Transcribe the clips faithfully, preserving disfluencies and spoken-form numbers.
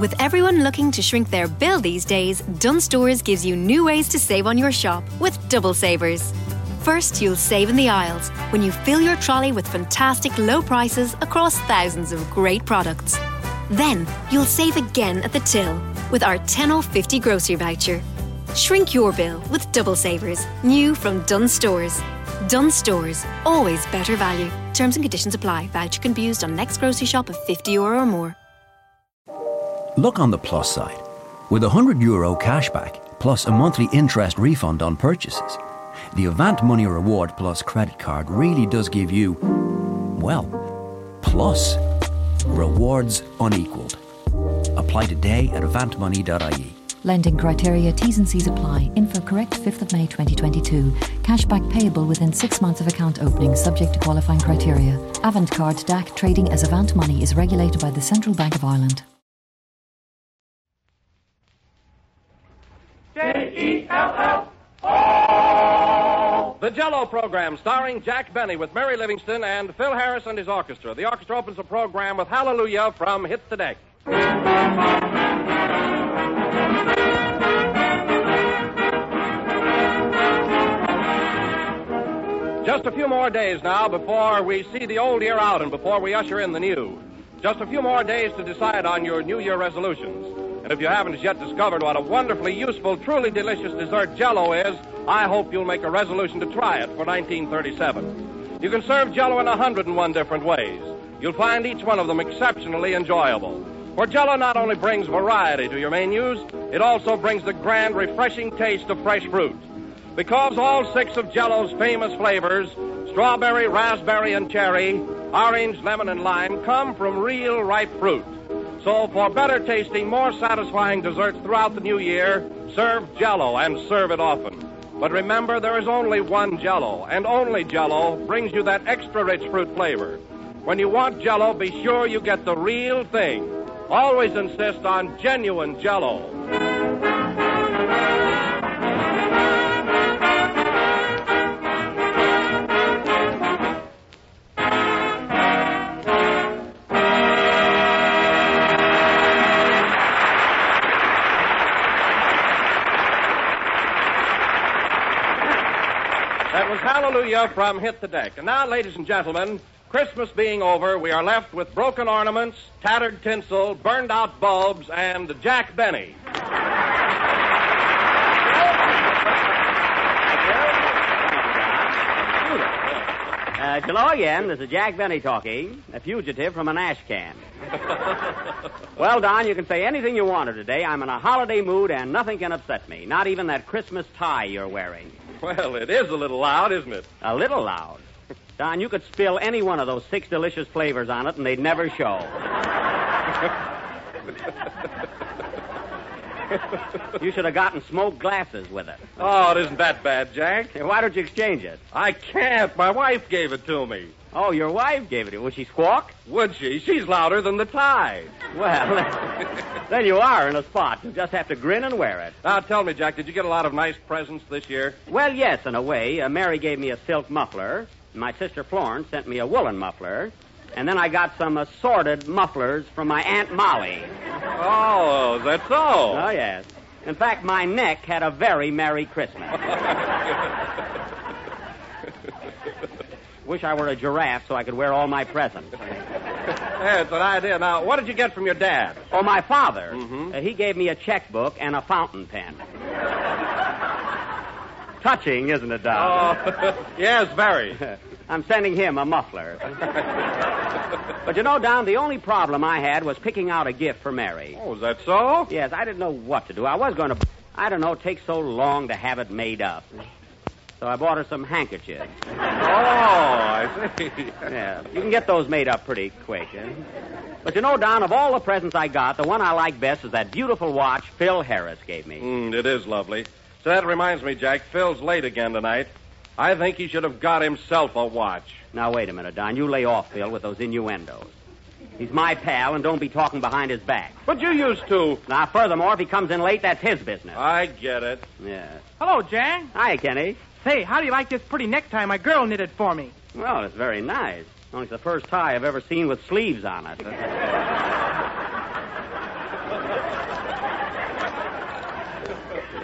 With everyone looking to shrink their bill these days, Dunnes Stores gives you new ways to save on your shop with double savers. First, you'll save in the aisles when you fill your trolley with fantastic low prices across thousands of great products. Then, you'll save again at the till with our ten off fifty grocery voucher. Shrink your bill with double savers, new from Dunnes Stores. Dunnes Stores, always better value. Terms and conditions apply. Voucher can be used on next grocery shop of fifty euro or more. Look on the plus side. With one hundred euro cashback plus a monthly interest refund on purchases, the Avant Money Reward Plus credit card really does give you, well, plus rewards unequaled. Apply today at avant money dot I E. Lending criteria, T's and C's apply. Info correct fifth of May twenty twenty-two. Cashback payable within six months of account opening, subject to qualifying criteria. Avantcard D A C trading as Avant Money is regulated by the Central Bank of Ireland. J E L L O! The Jell-O program, starring Jack Benny with Mary Livingston and Phil Harris and his orchestra. The orchestra opens the program with Hallelujah from Hit the Deck. Just a few more days now before we see the old year out and before we usher in the new. Just a few more days to decide on your New Year resolutions. And if you haven't as yet discovered what a wonderfully useful, truly delicious dessert Jell-O is, I hope you'll make a resolution to try it for nineteen thirty-seven. You can serve Jell-O in one hundred and one different ways. You'll find each one of them exceptionally enjoyable. For Jell-O not only brings variety to your menus, it also brings the grand, refreshing taste of fresh fruit. Because all six of Jell-O's famous flavors, strawberry, raspberry, and cherry, orange, lemon, and lime, come from real ripe fruit. So for better tasting, more satisfying desserts throughout the new year, serve Jell-O and serve it often. But remember, there is only one Jell-O, and only Jell-O brings you that extra rich fruit flavor. When you want Jell-O, be sure you get the real thing. Always insist on genuine Jell-O. Hallelujah from Hit the Deck. And now, ladies and gentlemen, Christmas being over, we are left with broken ornaments, tattered tinsel, burned out bulbs, and Jack Benny. Uh, July again, this is Jack Benny talking, a fugitive from an ash can. Well, Don, you can say anything you wanted today. I'm in a holiday mood and nothing can upset me, not even that Christmas tie you're wearing. Well, it is a little loud, isn't it? A little loud? Don, you could spill any one of those six delicious flavors on it and they'd never show. You should have gotten smoked glasses with it. Oh, it isn't that bad, Jack. Why don't you exchange it? I can't. My wife gave it to me. Oh, your wife gave it to you. Would she squawk? Would she? She's louder than the tide. Well, then you are in a spot. You just have to grin and wear it. Now, tell me, Jack, did you get a lot of nice presents this year? Well, yes, in a way. Uh, Mary gave me a silk muffler. My sister Florence sent me a woolen muffler. And then I got some assorted mufflers from my Aunt Molly. Oh, that's all. Oh, yes. In fact, my neck had a very Merry Christmas. Wish I were a giraffe so I could wear all my presents. That's an idea. Now, what did you get from your dad? Oh, my father. Mm-hmm. Uh, he gave me a checkbook and a fountain pen. Touching, isn't it, Don? Oh, yes, very. I'm sending him a muffler. But you know, Don, the only problem I had was picking out a gift for Mary. Oh, is that so? Yes, I didn't know what to do. I was going to, I don't know, take so long to have it made up. So I bought her some handkerchiefs. Oh, I see. Yeah, you can get those made up pretty quick. Eh? But you know, Don, of all the presents I got, the one I like best is that beautiful watch Phil Harris gave me. Mm, it is lovely. So that reminds me, Jack, Phil's late again tonight. I think he should have got himself a watch. Now, wait a minute, Don. You lay off, Phil, with those innuendos. He's my pal, and don't be talking behind his back. But you used to. Now, furthermore, if he comes in late, that's his business. I get it. Yeah. Hello, Jack. Hi, Kenny. Say, how do you like this pretty necktie my girl knitted for me? Well, it's very nice. Only it's the first tie I've ever seen with sleeves on it.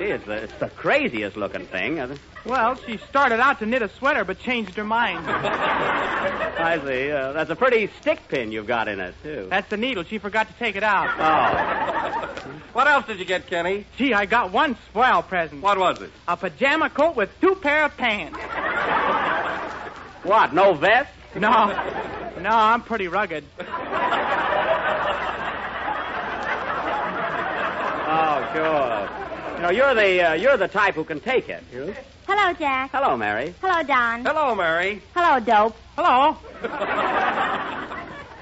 Cody. It's the, it's the craziest looking thing. Well, she started out to knit a sweater, but changed her mind. I see. Uh, that's a pretty stick pin you've got in it, too. That's the needle. She forgot to take it out. Oh. What else did you get, Kenny? Gee, I got one swell present. What was it? A pajama coat with two pair of pants. What, no vest? No. No, I'm pretty rugged. Oh, sure. You know, you're the uh, you're the type who can take it. You? Hello, Jack. Hello, Mary. Hello, Don. Hello, Mary. Hello, Dope. Hello.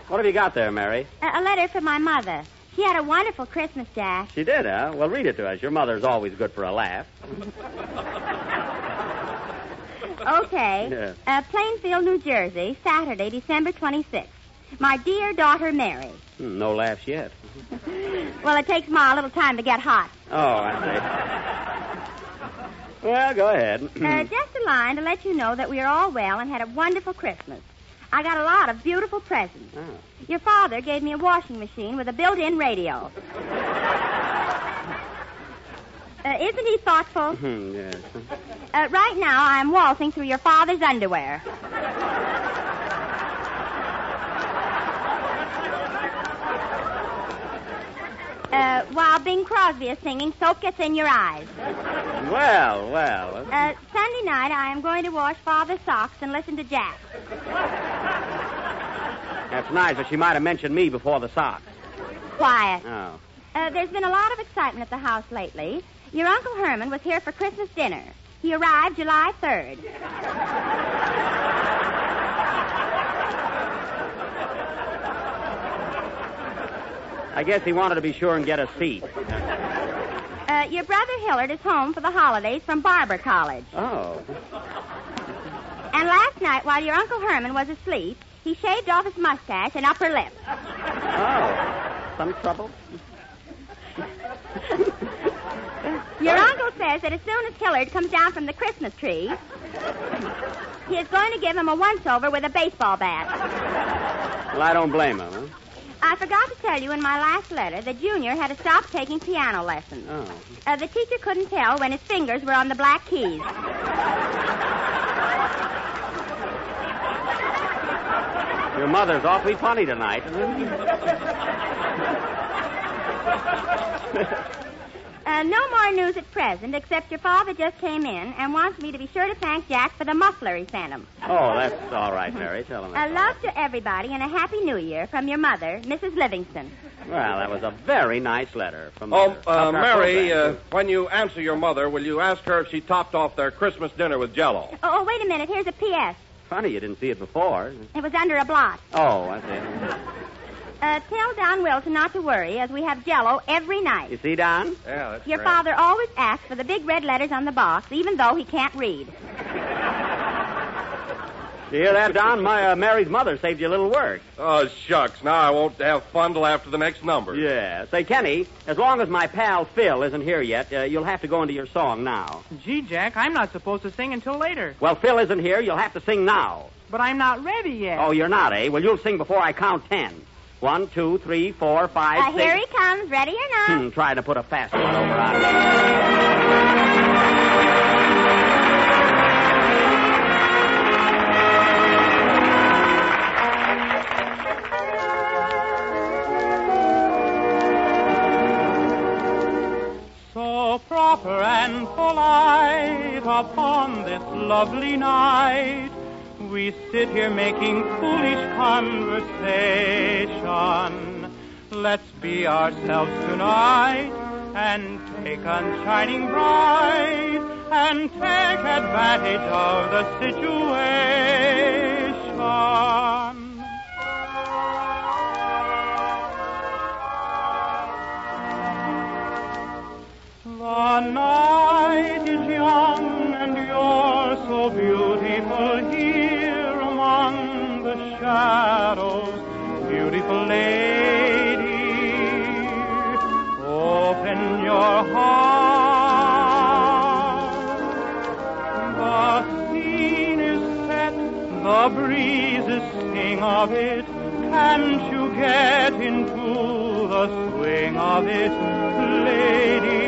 What have you got there, Mary? A, a letter from my mother. She had a wonderful Christmas, Jack. She did, huh? Well, read it to us. Your mother's always good for a laugh. Okay. Yeah. Uh, Plainfield, New Jersey, Saturday, December twenty-sixth. My dear daughter, Mary. Hmm, no laughs yet. Well, it takes Ma a little time to get hot. Oh, I see. Well, go ahead. uh, just a line to let you know that we are all well and had a wonderful Christmas. I got a lot of beautiful presents. Oh. Your father gave me a washing machine with a built-in radio. Uh, isn't he thoughtful? Yes. Uh, right now, I'm waltzing through your father's underwear. Uh, while Bing Crosby is singing, soap gets in your eyes. Well, well. Uh, Sunday night, I am going to wash Father's socks and listen to Jack. That's nice, but she might have mentioned me before the socks. Quiet. Oh. Uh, there's been a lot of excitement at the house lately. Your Uncle Herman was here for Christmas dinner. He arrived July third. I guess he wanted to be sure and get a seat. Uh, your brother Hillard is home for the holidays from Barber College. Oh. And last night, while your Uncle Herman was asleep, he shaved off his mustache and upper lip. Oh. Some trouble? Your uncle says that as soon as Hillard comes down from the Christmas tree, he is going to give him a once-over with a baseball bat. Well, I don't blame him, huh? I forgot to tell you in my last letter that Junior had to stop taking piano lessons. Oh. Uh, the teacher couldn't tell when his fingers were on the black keys. Your mother's awfully funny tonight. uh, no more news at present, except your father just came in and wants me to be sure to thank Jack for the muffler he sent him. Oh, that's all right, Mary. Tell him that. A love to everybody and a happy new year from your mother, Missus Livingston. Well, that was a very nice letter from Oh, uh, Mary, uh, when you answer your mother, will you ask her if she topped off their Christmas dinner with Jell-O? Oh, oh wait a minute. Here's a P S Funny you didn't see it before. It was under a blot. Oh, I see. Uh, tell Don Wilson not to worry, as we have Jell-O every night. You see, Don? Yeah, that's Your great. Father always asks for the big red letters on the box, even though he can't read. You hear that, Don? My uh, Mary's mother saved you a little work. Oh, shucks. Now I won't have fun till after the next number. Yeah. Say, Kenny, as long as my pal Phil isn't here yet, uh, you'll have to go into your song now. Gee, Jack, I'm not supposed to sing until later. Well, Phil isn't here. You'll have to sing now. But I'm not ready yet. Oh, you're not, eh? Well, you'll sing before I count ten. One, two, three, four, five, uh, six. Here he comes, ready or not. Hmm, try to put a fast one over on me. So proper and polite upon this lovely night, we sit here making foolish conversation. Let's be ourselves tonight and take on shining bright and take advantage of the situation. The night is young and you're so beautiful here among the shadows, beautiful lady, open your heart. The scene is set, the breezes sing of it, can't you get into the swing of it, lady?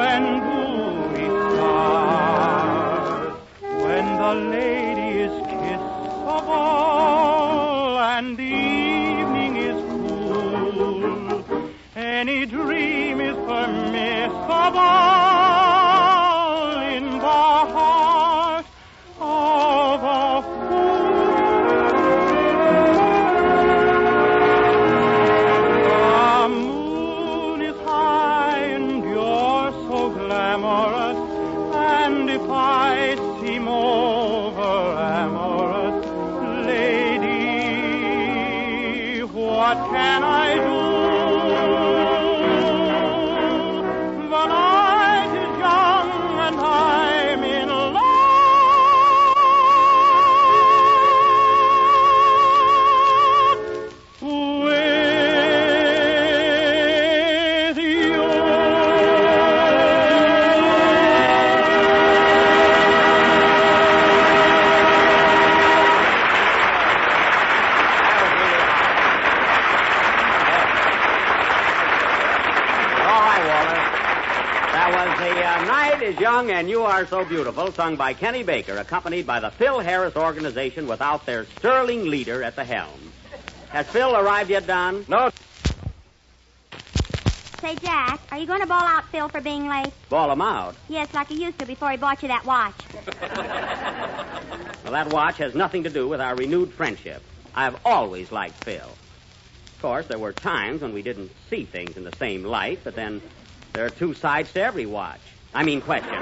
and gooey stars, when the lady is kissed of all and the evening is cool, any dream is permissible in the heart of a fool. The moon is high and you're so glamorous, and if I seem over amorous, lady, what can I do? Young and You Are So Beautiful, sung by Kenny Baker, accompanied by the Phil Harris organization without their sterling leader at the helm. Has Phil arrived yet, Don? No. Say, Jack, are you going to bawl out Phil for being late? Bawl him out? Yes, like he used to before he bought you that watch. Well, that watch has nothing to do with our renewed friendship. I've always liked Phil. Of course, there were times when we didn't see things in the same light, but then there are two sides to every watch. I mean question.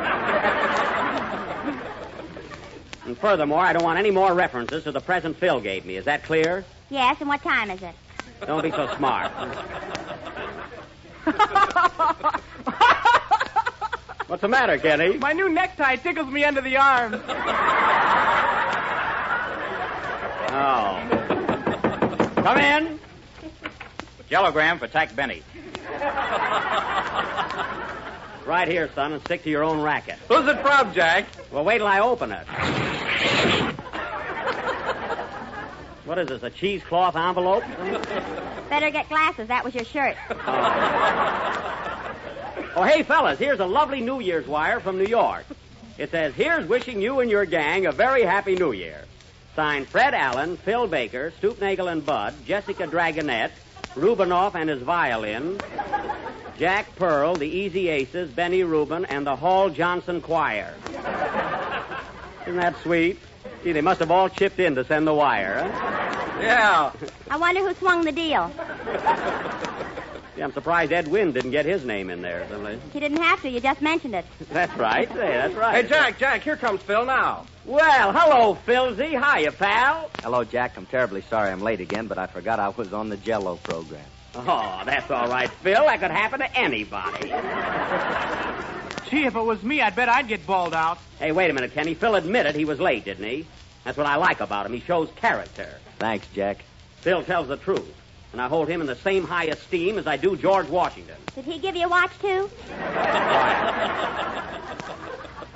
And furthermore, I don't want any more references to the present Phil gave me. Is that clear? Yes, and what time is it? Don't be so smart. What's the matter, Kenny? My new necktie tickles me under the arm. Oh. Come in. Jellogram for Jack Benny. Right here, son, and stick to your own racket. Who's it from, Jack? Well, wait till I open it. What is this, a cheesecloth envelope? Better get glasses. That was your shirt. Oh. Oh, hey, fellas, here's a lovely New Year's wire from New York. It says, here's wishing you and your gang a very happy New Year. Signed Fred Allen, Phil Baker, Stoopnagle and Bud, Jessica Dragonette, Rubinoff and his violin, Jack Pearl, the Easy Aces, Benny Rubin, and the Hall Johnson Choir. Isn't that sweet? Gee, they must have all chipped in to send the wire, huh? Yeah. I wonder who swung the deal. Yeah, I'm surprised Ed Wynn didn't get his name in there. He didn't have to. You just mentioned it. That's right. Hey, that's right. Hey, Jack, Jack, here comes Phil now. Well, hello, Philzy. Hiya, pal. Hello, Jack. I'm terribly sorry I'm late again, but I forgot I was on the Jell-O program. Oh, that's all right, Phil. That could happen to anybody. Gee, if it was me, I'd bet I'd get bawled out. Hey, wait a minute, Kenny. Phil admitted he was late, didn't he? That's what I like about him. He shows character. Thanks, Jack. Phil tells the truth, and I hold him in the same high esteem as I do George Washington. Did he give you a watch, too?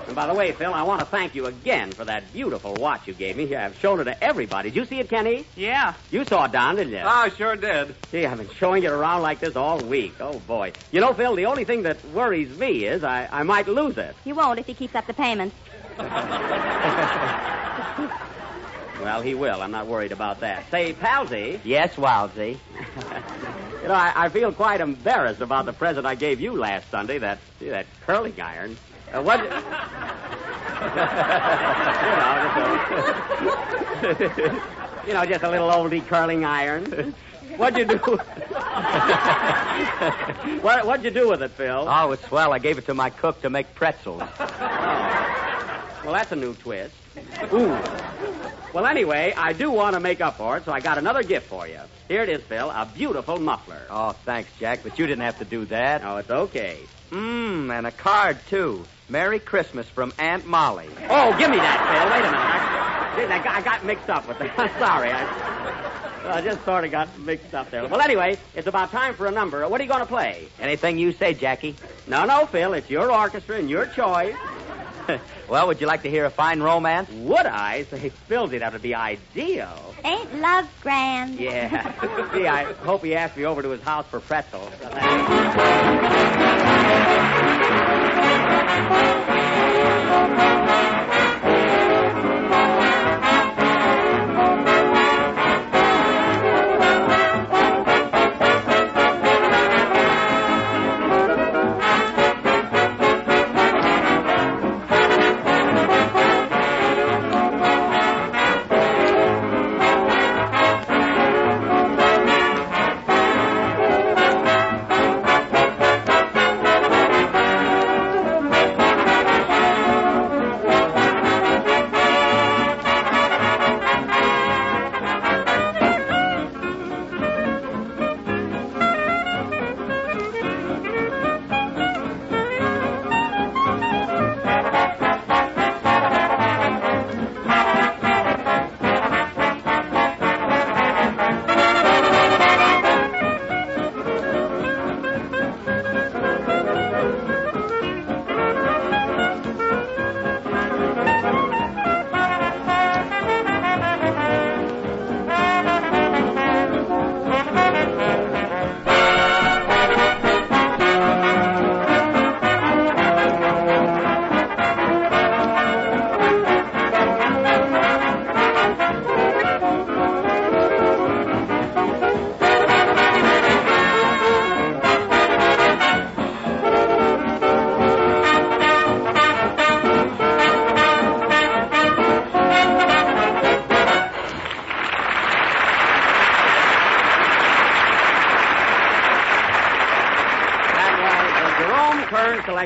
And by the way, Phil, I want to thank you again for that beautiful watch you gave me. Here, I've shown it to everybody. Did you see it, Kenny? Yeah. You saw it, Don, didn't you? Oh, I sure did. Gee, I've been showing it around like this all week. Oh, boy. You know, Phil, the only thing that worries me is I, I might lose it. You won't if he keeps up the payments. Well, he will. I'm not worried about that. Say, Palsy. Yes, Wowsy. You know, I, I feel quite embarrassed about the present I gave you last Sunday, that that curling iron. Uh, what? You know, just a, you know, just a little oldie curling iron. What'd you do? what, what'd you do with it, Phil? Oh, it's swell. I gave it to my cook to make pretzels. Well, that's a new twist. Ooh. Well, anyway, I do want to make up for it, so I got another gift for you. Here it is, Phil, a beautiful muffler. Oh, thanks, Jack, but you didn't have to do that. Oh, it's okay. Mmm, and a card, too. Merry Christmas from Aunt Molly. Oh, give me that, Phil. Wait a minute. I, I got mixed up with that. I'm sorry. I, I just sort of got mixed up there. Well, anyway, it's about time for a number. What are you going to play? Anything you say, Jackie. No, no, Phil. It's your orchestra and your choice. Well, would you like to hear a fine romance? Would I? Say, Philzy, that would be ideal. Ain't love grand? Yeah. Gee, I hope he asked me over to his house for pretzels.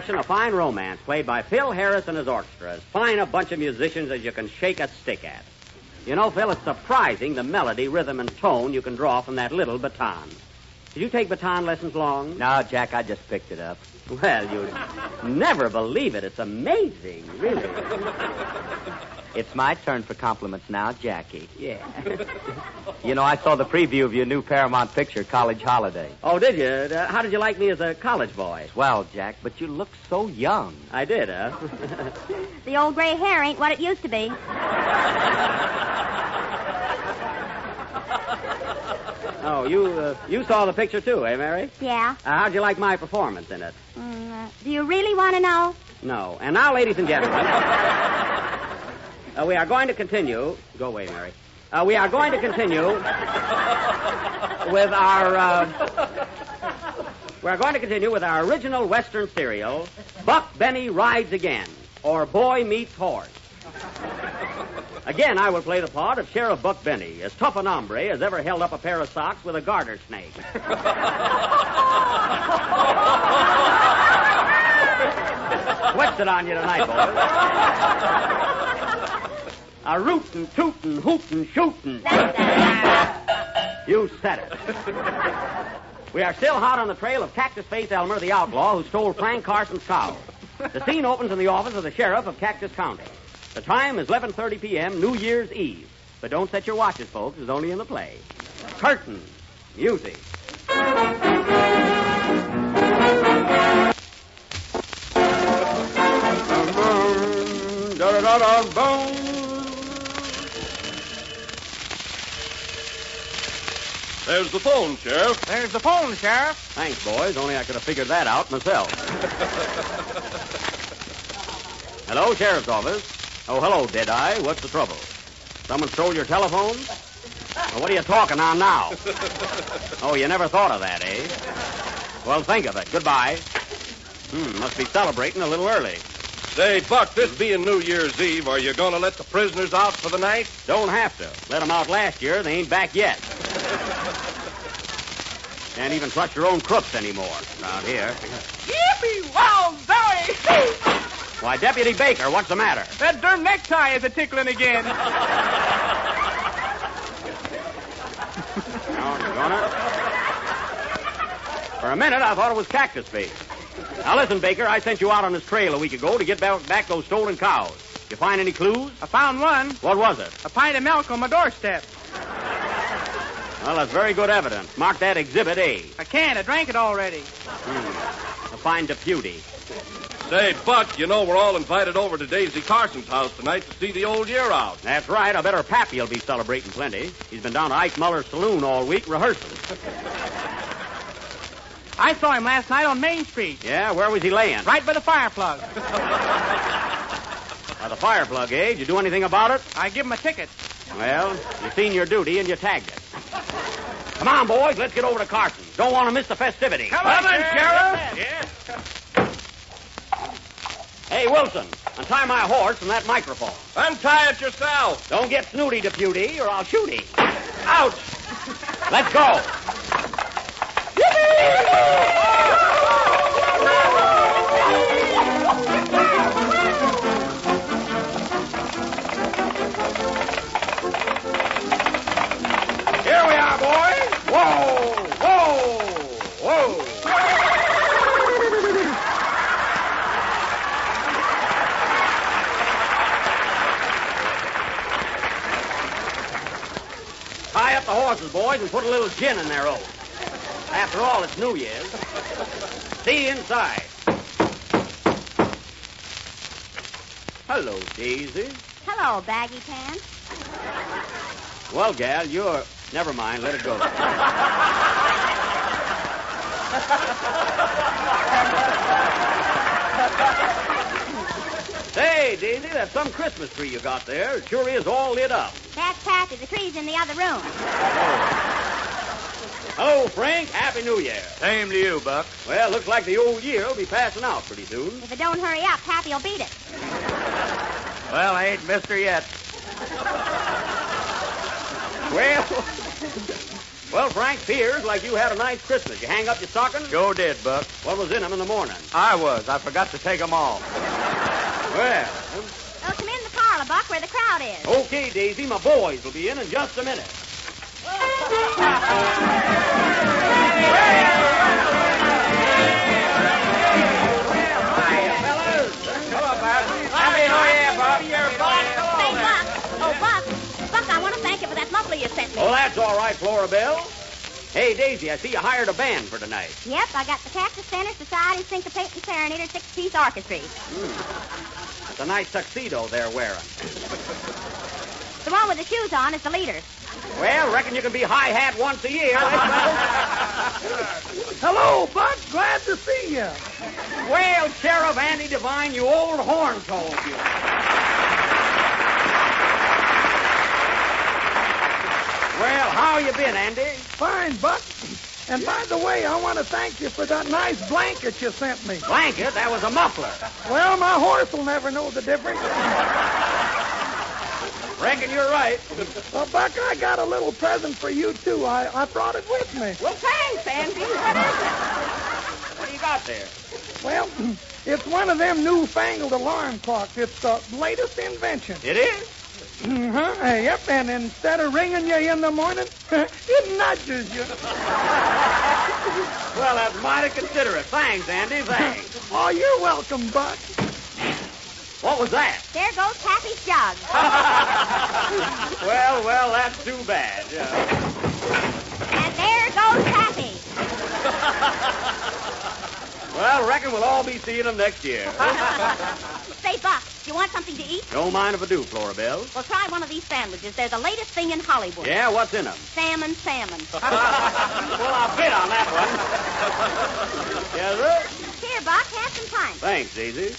A fine romance played by Phil Harris and his orchestra. As fine a bunch of musicians as you can shake a stick at. You know, Phil, it's surprising the melody, rhythm, and tone you can draw from that little baton. Did you take baton lessons long? No, Jack, I just picked it up. Well, you'd never believe it. It's amazing, really. It's my turn for compliments now, Jackie. Yeah. You know, I saw the preview of your new Paramount picture, College Holiday. Oh, did you? Uh, how did you like me as a college boy? Swell, Jack, but you look so young. I did, huh? The old gray hair ain't what it used to be. Oh, you uh, you saw the picture too, eh, Mary? Yeah. Uh, how'd you like my performance in it? Mm, uh, do you really want to know? No. And now, ladies and gentlemen, uh, we are going to continue... Go away, Mary. Uh, we are going to continue with our... Uh, we are going to continue with our original Western serial, Buck Benny Rides Again, or Boy Meets Horse. Again, I will play the part of Sheriff Buck Benny, as tough an hombre as ever held up a pair of socks with a garter snake. What's it on you tonight, boys? A rootin', tootin', hootin', shootin'. You said it. We are still hot on the trail of Cactus Face Elmer, the outlaw who stole Frank Carson's cow. The scene opens in the office of the sheriff of Cactus County. The time is eleven thirty p.m., New Year's Eve. But don't set your watches, folks. It's only in the play. Curtain. Music. There's the phone, Sheriff. There's the phone, Sheriff. Thanks, boys. Only I could have figured that out myself. Hello, Sheriff's Office. Oh, hello, Deadeye. What's the trouble? Someone stole your telephone? Well, what are you talking on now? Oh, you never thought of that, eh? Well, think of it. Goodbye. Hmm, must be celebrating a little early. Say, Buck, this being New Year's Eve, are you going to let the prisoners out for the night? Don't have to. Let them out last year. They ain't back yet. Can't even trust your own crooks anymore around here. Yippee! Wow, Zoe! Why, Deputy Baker, what's the matter? That darn necktie is a-tickling again. For a minute, I thought it was Cactus Face. Now, listen, Baker, I sent you out on this trail a week ago to get back, back those stolen cows. Did you find any clues? I found one. What was it? A pint of milk on my doorstep. Well, that's very good evidence. Mark that Exhibit A. I can't. I drank it already. Hmm. A fine deputy. Say, Buck, you know we're all invited over to Daisy Carson's house tonight to see the old year out. That's right. I bet her pappy will be celebrating plenty. He's been down to Ike Muller's saloon all week rehearsing. I saw him last night on Main Street. Yeah? Where was he laying? Right by the fire plug. By the fire plug, eh? Did you do anything about it? I give him a ticket. Well, you seen your duty and you tagged it. Come on, boys. Let's get over to Carson's. Don't want to miss the festivity. Come on, Sheriff. Sheriff. Yeah. Hey, Wilson, untie my horse and that microphone. Untie it yourself. Don't get snooty, deputy, or I'll shoot him. Ouch. Let's go. Here we are, boys. Whoa, whoa, whoa. Tie up the horses, boys, and put a little gin in their oats. After all, it's New Year's. See inside. Hello, Daisy. Hello, baggy pants. Well, gal, you're... Never mind, let it go. Hey, Daisy, that's some Christmas tree you got there. It sure is all lit up. That's Patsy. The tree's in the other room. Oh. Hello, Frank. Happy New Year. Same to you, Buck. Well, looks like the old year will be passing out pretty soon. If it don't hurry up, Pappy will beat it. Well, I ain't missed her yet. Well, well, Frank, fears like you had a nice Christmas. You hang up your stockings? Sure did, Buck. What was in them in the morning? I was. I forgot to take them all. Well. Well, come in the parlor, Buck, where the crowd is. Okay, Daisy. My boys will be in in just a minute. Oh, that's all right, Flora Belle. Hey, Daisy, I see you hired a band for tonight. Yep, I got the Cactus Center Society Syncopate and Serenader six-piece orchestra. Mm. That's a nice tuxedo they're wearing. The one with the shoes on is the leader. Well, reckon you can be high-hat once a year. Hello, Buck. Glad to see you. Well, Sheriff Andy Devine, you old horn told you. Well, how you been, Andy? Fine, Buck. And by the way, I want to thank you for that nice blanket you sent me. Blanket? That was a muffler. Well, my horse will never know the difference. Reckon you're right. Well, Buck, I got a little present for you, too. I, I brought it with me. Well, thanks, Andy. What is it? What do you got there? Well, it's one of them newfangled alarm clocks. It's the latest invention. It is? Uh-huh. Hey, yep, and instead of ringing you in the morning, it nudges you. Well, that's mighty considerate. Thanks, Andy, thanks. Oh, you're welcome, Buck. What was that? There goes Pappy's jug. well, well, that's too bad. Yeah. And there goes Pappy. Well, reckon we'll all be seeing him next year. Say, Buck, do you want something to eat? Don't mind if I do, Flora Belle. Well, try one of these sandwiches. They're the latest thing in Hollywood. Yeah, what's in them? Salmon, salmon. Well, I'll bid on that one. Yes, sir? Here, Buck, have some time. Thanks, Daisy.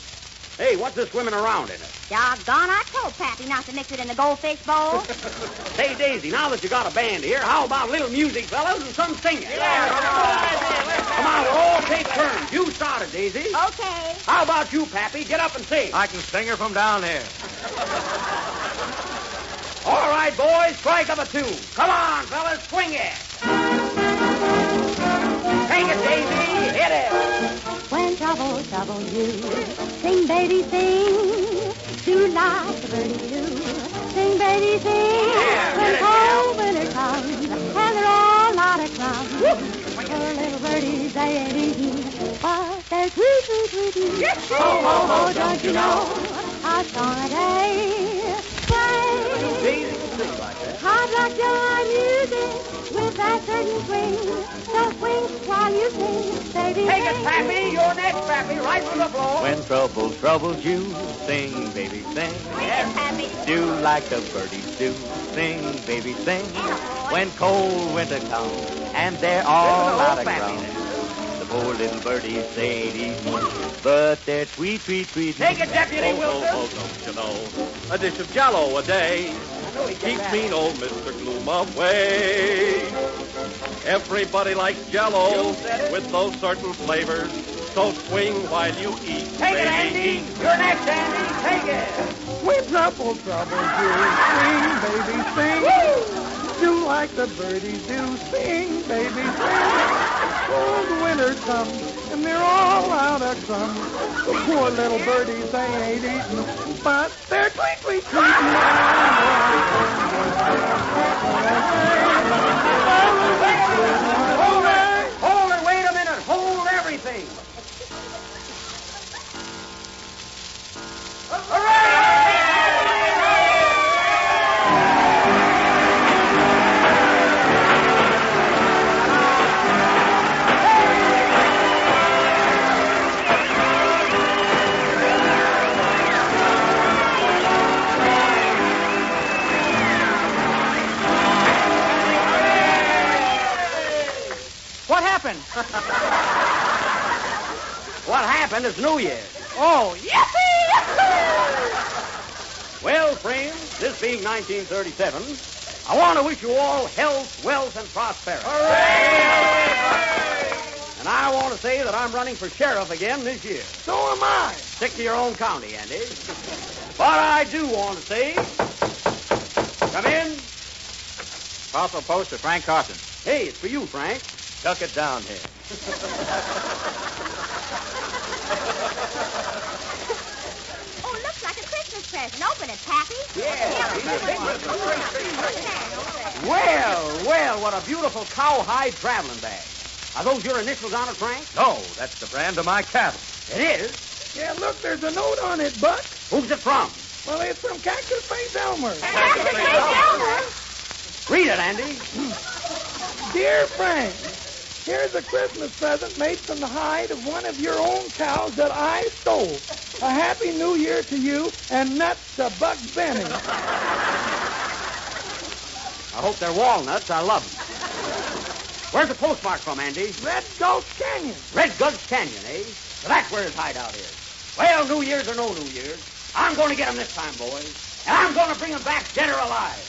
Hey, what's this swimming around in it? Doggone, I told Pappy not to mix it in the goldfish bowl. Hey, Daisy, now that you got a band here, how about little music, fellas, and some singing? Yeah, yeah. Come on, we'll all take turns. You started, Daisy. Okay. How about you, Pappy? Get up and sing. I can sing her from down here. All right, boys, strike up a tune. Come on, fellas, swing it. Take it, Daisy. Hit it. When trouble troubles you... Sing, baby, sing, tonight the birdie do. Sing, baby, sing, yeah, when cold yeah. winter comes, and they're all out of crumbs. Poor little birdies, they ain't eating, but they're sweet, sweet, sweet. Yes, oh, oh, oh, don't you know, how strong a day, play. Hard rock your music, with that certain swing, so swing while you sing. Baby, take it, Pappy. You're next, Pappy. Right from the floor. When trouble troubles you, sing, baby, sing. Yes, Pappy. Do like the birdies do. Sing, baby, sing. When cold winter comes and they're all out of ground. The little birdies, they ain't eating, but they're tweet, tweet, tweet. Take it, Deputy oh, Wilson. Oh, oh, don't you know, a dish of Jell-O a day keeps mean old Mister Gloom away. Everybody likes Jell-O with those certain flavors, so swing while you eat. Take baby. It, Andy. You're next, Andy. Take it. Sweet trouble, trouble, do. Sing, baby, sing. Woo! Do like the birdies do, sing, baby, sing. Cold winter comes, and they're all out of crumbs. The poor little birdies, they ain't eating, but they're tweet, tweet, tweeting. Hold it, hold it, wait a minute, hold everything. Hooray! What happened is New Year's. Oh, yippee! Well, friends, this being nineteen thirty-seven, I want to wish you all health, wealth, and prosperity. Hooray! Hooray! And I want to say that I'm running for sheriff again this year. So am I. Stick to your own county, Andy. But I do want to say, come in. Parcel post to Frank Carson. Hey, it's for you, Frank. Duck it down here. Oh, looks like a Christmas present. Open it, Pappy. Yeah. Well, well, what a beautiful cowhide traveling bag. Are those your initials on it, Frank? No, that's the brand of my cattle. It is? Yeah, look, there's a note on it, Buck. Who's it from? Well, it's from Cactus Face Elmer. Cactus Face Elmer? Read it, Andy. Dear Frank, here's a Christmas present made from the hide of one of your own cows that I stole. A happy new year to you, and nuts to Buck Benny. I hope they're walnuts. I love them. Where's the postmark from, Andy? Red Gulch Canyon. Red Gulch Canyon, eh? So that's where his hideout is. Well, New Year's or no New Year's, I'm going to get him this time, boys. And I'm going to bring him back dead or alive.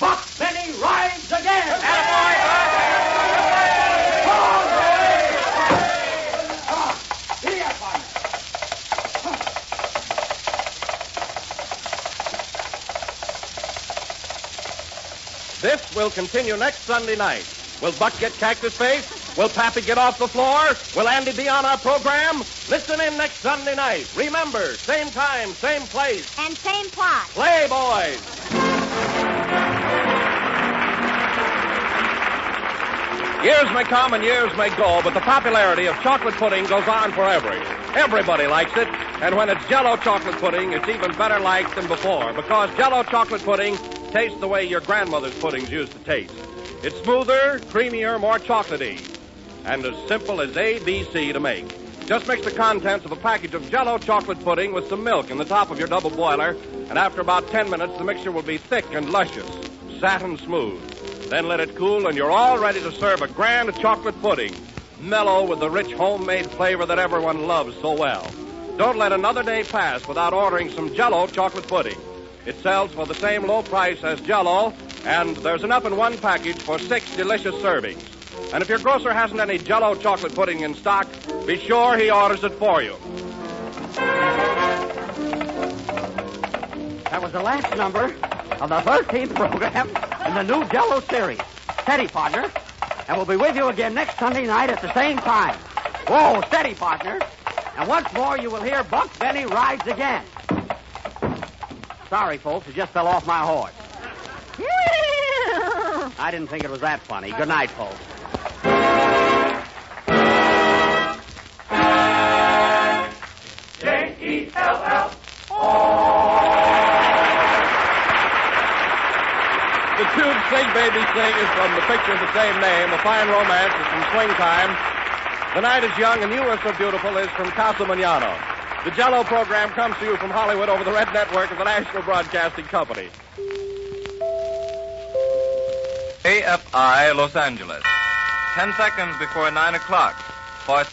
Buck Benny rides again. Attaboy! This will continue next Sunday night. Will Buck get Cactus Face? Will Pappy get off the floor? Will Andy be on our program? Listen in next Sunday night. Remember, same time, same place. And same plot. Play, boys. Years may come and years may go, but the popularity of chocolate pudding goes on forever. Everybody likes it. And when it's Jell-O chocolate pudding, it's even better liked than before, because Jell-O chocolate pudding tastes the way your grandmother's puddings used to taste. It's smoother, creamier, more chocolatey, and as simple as A B C to make. Just mix the contents of a package of Jell-O chocolate pudding with some milk in the top of your double boiler, and after about ten minutes, the mixture will be thick and luscious, satin smooth. Then let it cool, and you're all ready to serve a grand chocolate pudding, mellow with the rich homemade flavor that everyone loves so well. Don't let another day pass without ordering some Jell-O chocolate pudding. It sells for the same low price as Jell-O, and there's enough in one package for six delicious servings. And if your grocer hasn't any Jell-O chocolate pudding in stock, be sure he orders it for you. That was the last number of the thirteenth program in the new Jell-O series. Steady, partner. And we'll be with you again next Sunday night at the same time. Whoa, steady, partner. And once more, you will hear Buck Benny Rides Again. Sorry, folks, it just fell off my horse. I didn't think it was that funny. Good night, folks. J E L L O. The tune Sing Baby Sing is from the picture of the same name. A Fine Romance is from Swing Time. The Night is Young and You Are So Beautiful is from Casa Mañana. The Jell-O program comes to you from Hollywood over the Red Network of the National Broadcasting Company. A F I, Los Angeles. Ten seconds before nine o'clock. For